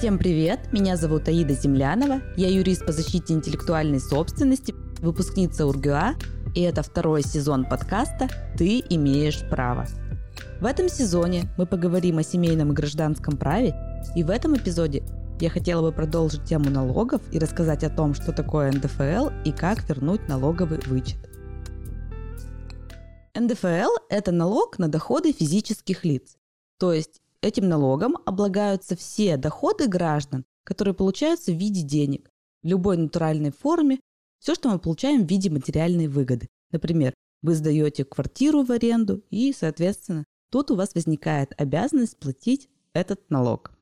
Всем привет! Меня зовут Аида Землянова, я юрист по защите интеллектуальной собственности, выпускница УРГЮА, и это второй сезон подкаста «Ты имеешь право». В этом сезоне мы поговорим о семейном и гражданском праве, и в этом эпизоде я хотела бы продолжить тему налогов и рассказать о том, что такое НДФЛ и как вернуть налоговый вычет. НДФЛ – это налог на доходы физических лиц. То есть этим налогом облагаются все доходы граждан, которые получаются в виде денег, в любой натуральной форме, все, что мы получаем в виде материальной выгоды. Например, вы сдаете квартиру в аренду и, соответственно, тут у вас возникает обязанность платить этот налог.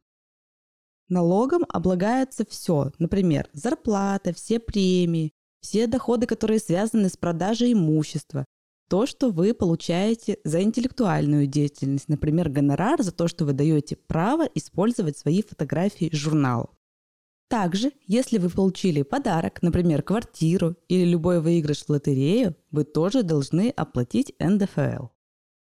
Налогом облагается все, например, зарплата, все премии, все доходы, которые связаны с продажей имущества, то, что вы получаете за интеллектуальную деятельность, например, гонорар за то, что вы даете право использовать свои фотографии журналу. Также, если вы получили подарок, например, квартиру или любой выигрыш в лотерею, вы тоже должны оплатить НДФЛ.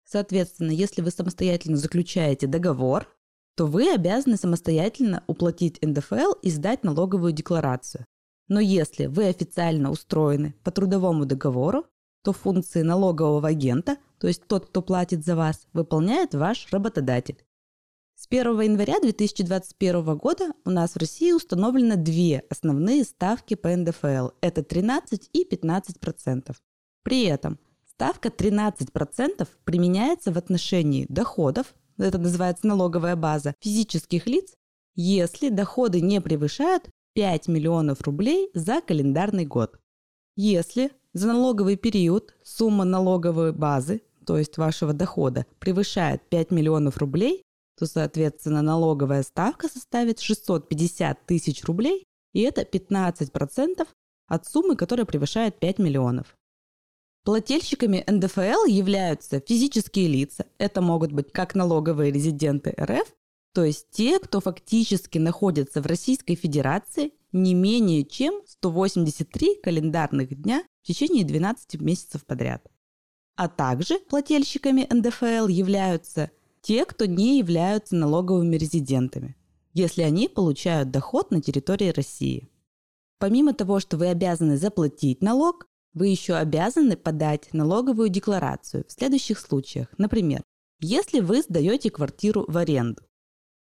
Соответственно, если вы самостоятельно заключаете договор, то вы обязаны самостоятельно уплатить НДФЛ и сдать налоговую декларацию. Но если вы официально устроены по трудовому договору, то функции налогового агента, то есть тот, кто платит за вас, выполняет ваш работодатель. С 1 января 2021 года у нас в России установлено две основные ставки по НДФЛ – это 13 и 15%. При этом ставка 13% применяется в отношении доходов, это называется налоговая база, физических лиц, если доходы не превышают 5 миллионов рублей за календарный год. Если за налоговый период сумма налоговой базы, то есть вашего дохода, превышает 5 миллионов рублей, то, соответственно, налоговая ставка составит 650 тысяч рублей, и это 15% от суммы, которая превышает 5 миллионов. Плательщиками НДФЛ являются физические лица. Это могут быть как налоговые резиденты РФ, то есть те, кто фактически находится в Российской Федерации не менее чем 183 календарных дня в течение 12 месяцев подряд. А также плательщиками НДФЛ являются те, кто не являются налоговыми резидентами, если они получают доход на территории России. Помимо того, что вы обязаны заплатить налог, вы еще обязаны подать налоговую декларацию в следующих случаях. Например, если вы сдаете квартиру в аренду.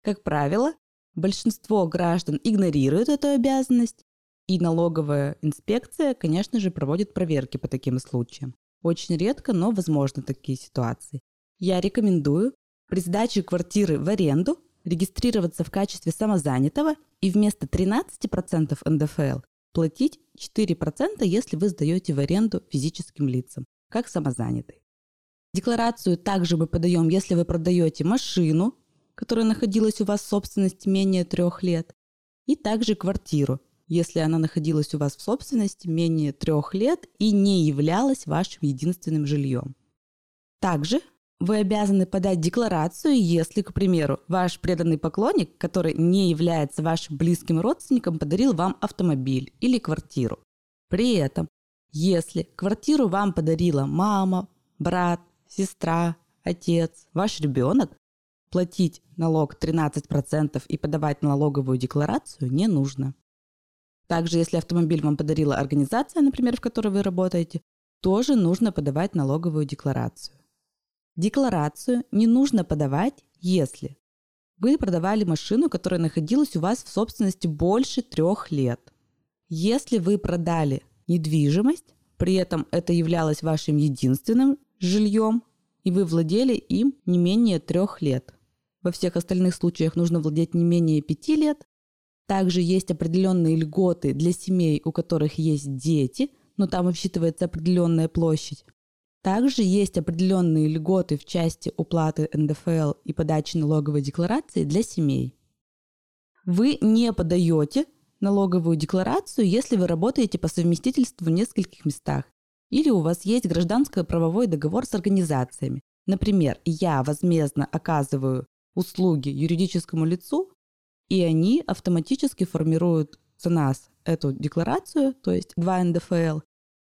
Как правило, большинство граждан игнорируют эту обязанность, и налоговая инспекция, конечно же, проводит проверки по таким случаям. Очень редко, но возможны такие ситуации. Я рекомендую при сдаче квартиры в аренду регистрироваться в качестве самозанятого и вместо 13% НДФЛ платить 4%, если вы сдаете в аренду физическим лицам, как самозанятый. Декларацию также мы подаем, если вы продаете машину, которая находилась у вас в собственности менее 3 лет, и также квартиру, если она находилась у вас в собственности менее 3 лет и не являлась вашим единственным жильем. Также вы обязаны подать декларацию, если, к примеру, ваш преданный поклонник, который не является вашим близким родственником, подарил вам автомобиль или квартиру. При этом, если квартиру вам подарила мама, брат, сестра, отец, ваш ребенок, платить налог 13% и подавать налоговую декларацию не нужно. Также, если автомобиль вам подарила организация, например, в которой вы работаете, тоже нужно подавать налоговую декларацию. Декларацию не нужно подавать, если вы продавали машину, которая находилась у вас в собственности больше 3 лет. Если вы продали недвижимость, при этом это являлось вашим единственным жильем, и вы владели им не менее 3 лет. Во всех остальных случаях нужно владеть не менее 5 лет. Также есть определенные льготы для семей, у которых есть дети, но там учитывается определенная площадь. Также есть определенные льготы в части уплаты НДФЛ и подачи налоговой декларации для семей. Вы не подаете налоговую декларацию, если вы работаете по совместительству в нескольких местах или у вас есть гражданско-правовой договор с организациями. Например, я возмездно оказываю услуги юридическому лицу, и они автоматически формируют за нас эту декларацию, то есть 2 НДФЛ,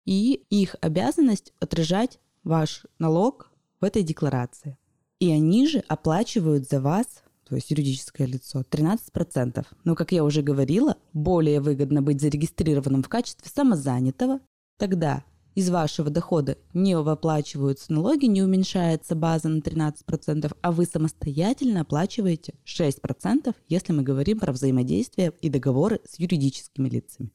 и их обязанность отражать ваш налог в этой декларации. И они же оплачивают за вас то есть юридическое лицо, 13%. Но, как я уже говорила, более выгодно быть зарегистрированным в качестве самозанятого. Тогда из вашего дохода не выплачиваются налоги, не уменьшается база на 13%, а вы самостоятельно оплачиваете 6%, если мы говорим про взаимодействие и договоры с юридическими лицами.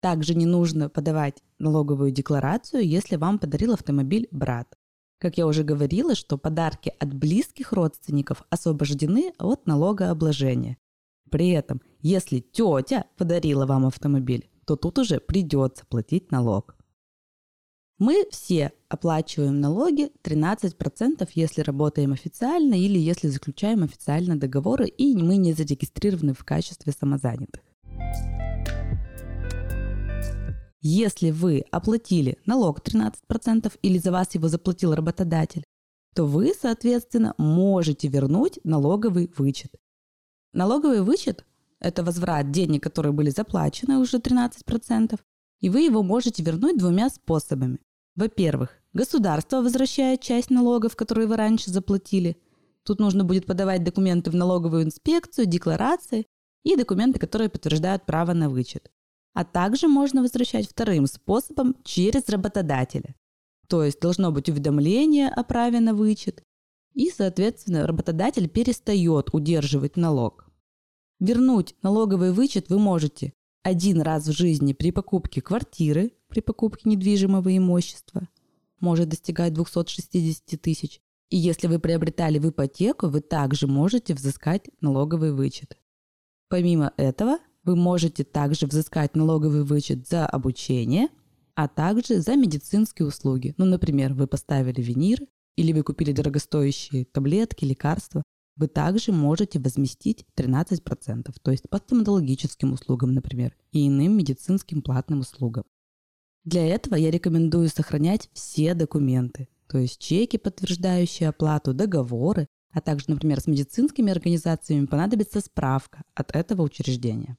Также не нужно подавать налоговую декларацию, если вам подарил автомобиль брат. Как я уже говорила, что подарки от близких родственников освобождены от налогообложения. При этом, если тетя подарила вам автомобиль, то тут уже придется платить налог. Мы все оплачиваем налоги 13%, если работаем официально или если заключаем официально договоры и мы не зарегистрированы в качестве самозанятых. Если вы оплатили налог 13% или за вас его заплатил работодатель, то вы, соответственно, можете вернуть налоговый вычет. Налоговый вычет – это возврат денег, которые были заплачены уже 13%, и вы его можете вернуть двумя способами. Во-первых, государство возвращает часть налогов, которые вы раньше заплатили. Тут нужно будет подавать документы в налоговую инспекцию, декларации и документы, которые подтверждают право на вычет. А также можно возвращать вторым способом через работодателя. То есть должно быть уведомление о праве на вычет, и, соответственно, работодатель перестает удерживать налог. Вернуть налоговый вычет вы можете один раз в жизни при покупке квартиры, при покупке недвижимого имущества, может достигать 260 тысяч. И если вы приобретали в ипотеку, вы также можете взыскать налоговый вычет. Помимо этого, вы можете также взыскать налоговый вычет за обучение, а также за медицинские услуги. Ну, например, вы поставили винир или вы купили дорогостоящие таблетки, лекарства. Вы также можете возместить 13%, то есть по стоматологическим услугам, например, и иным медицинским платным услугам. Для этого я рекомендую сохранять все документы, то есть чеки, подтверждающие оплату, договоры, а также, например, с медицинскими организациями понадобится справка от этого учреждения.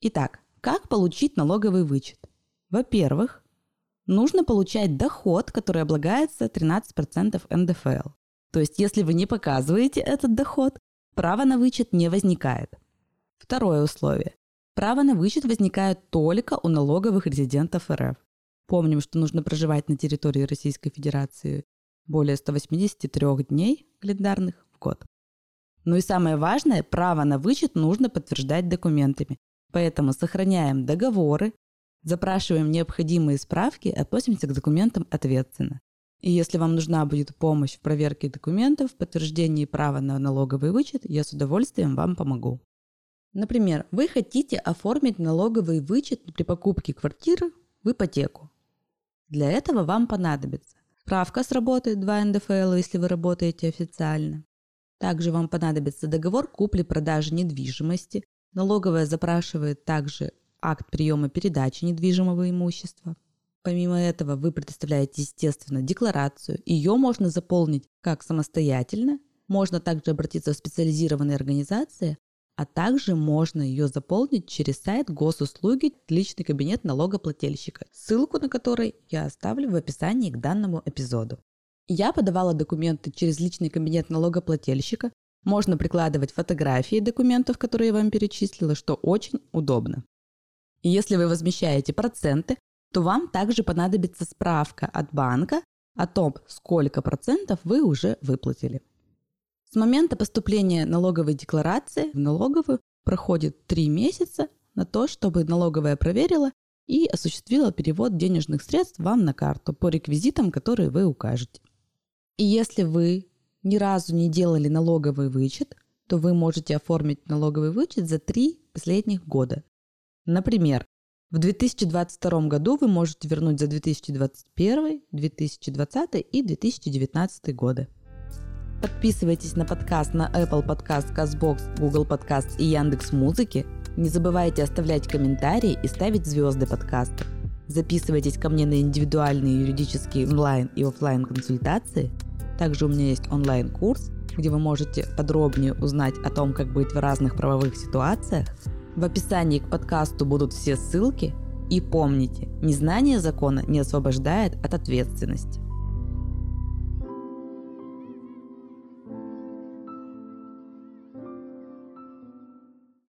Итак, как получить налоговый вычет? Во-первых, нужно получать доход, который облагается 13% НДФЛ. То есть, если вы не показываете этот доход, право на вычет не возникает. Второе условие. Право на вычет возникает только у налоговых резидентов РФ. Помним, что нужно проживать на территории Российской Федерации более 183 дней календарных в год. Ну и самое важное, право на вычет нужно подтверждать документами. Поэтому сохраняем договоры, запрашиваем необходимые справки, относимся к документам ответственно. И если вам нужна будет помощь в проверке документов, в подтверждении права на налоговый вычет, я с удовольствием вам помогу. Например, вы хотите оформить налоговый вычет при покупке квартиры в ипотеку. Для этого вам понадобится справка с работы 2 НДФЛ, если вы работаете официально. Также вам понадобится договор купли-продажи недвижимости. Налоговая запрашивает также акт приема передачи недвижимого имущества. Помимо этого, вы предоставляете, естественно, декларацию. Ее можно заполнить как самостоятельно, можно также обратиться в специализированные организации, а также можно ее заполнить через сайт госуслуги «Личный кабинет налогоплательщика», ссылку на который я оставлю в описании к данному эпизоду. Я подавала документы через личный кабинет налогоплательщика. Можно прикладывать фотографии документов, которые я вам перечислила, что очень удобно. И если вы возмещаете проценты, то вам также понадобится справка от банка о том, сколько процентов вы уже выплатили. С момента поступления налоговой декларации в налоговую проходит 3 месяца на то, чтобы налоговая проверила и осуществила перевод денежных средств вам на карту по реквизитам, которые вы укажете. И если вы ни разу не делали налоговый вычет, то вы можете оформить налоговый вычет за 3 последних года. Например, в 2022 году вы можете вернуть за 2021, 2020 и 2019 годы. Подписывайтесь на подкаст на Apple Podcasts, CastBox, Google Podcasts и Яндекс.Музыки. Не забывайте оставлять комментарии и ставить звезды подкасту. Записывайтесь ко мне на индивидуальные юридические онлайн и офлайн консультации. Также у меня есть онлайн-курс, где вы можете подробнее узнать о том, как быть в разных правовых ситуациях. В описании к подкасту будут все ссылки. И помните, незнание закона не освобождает от ответственности.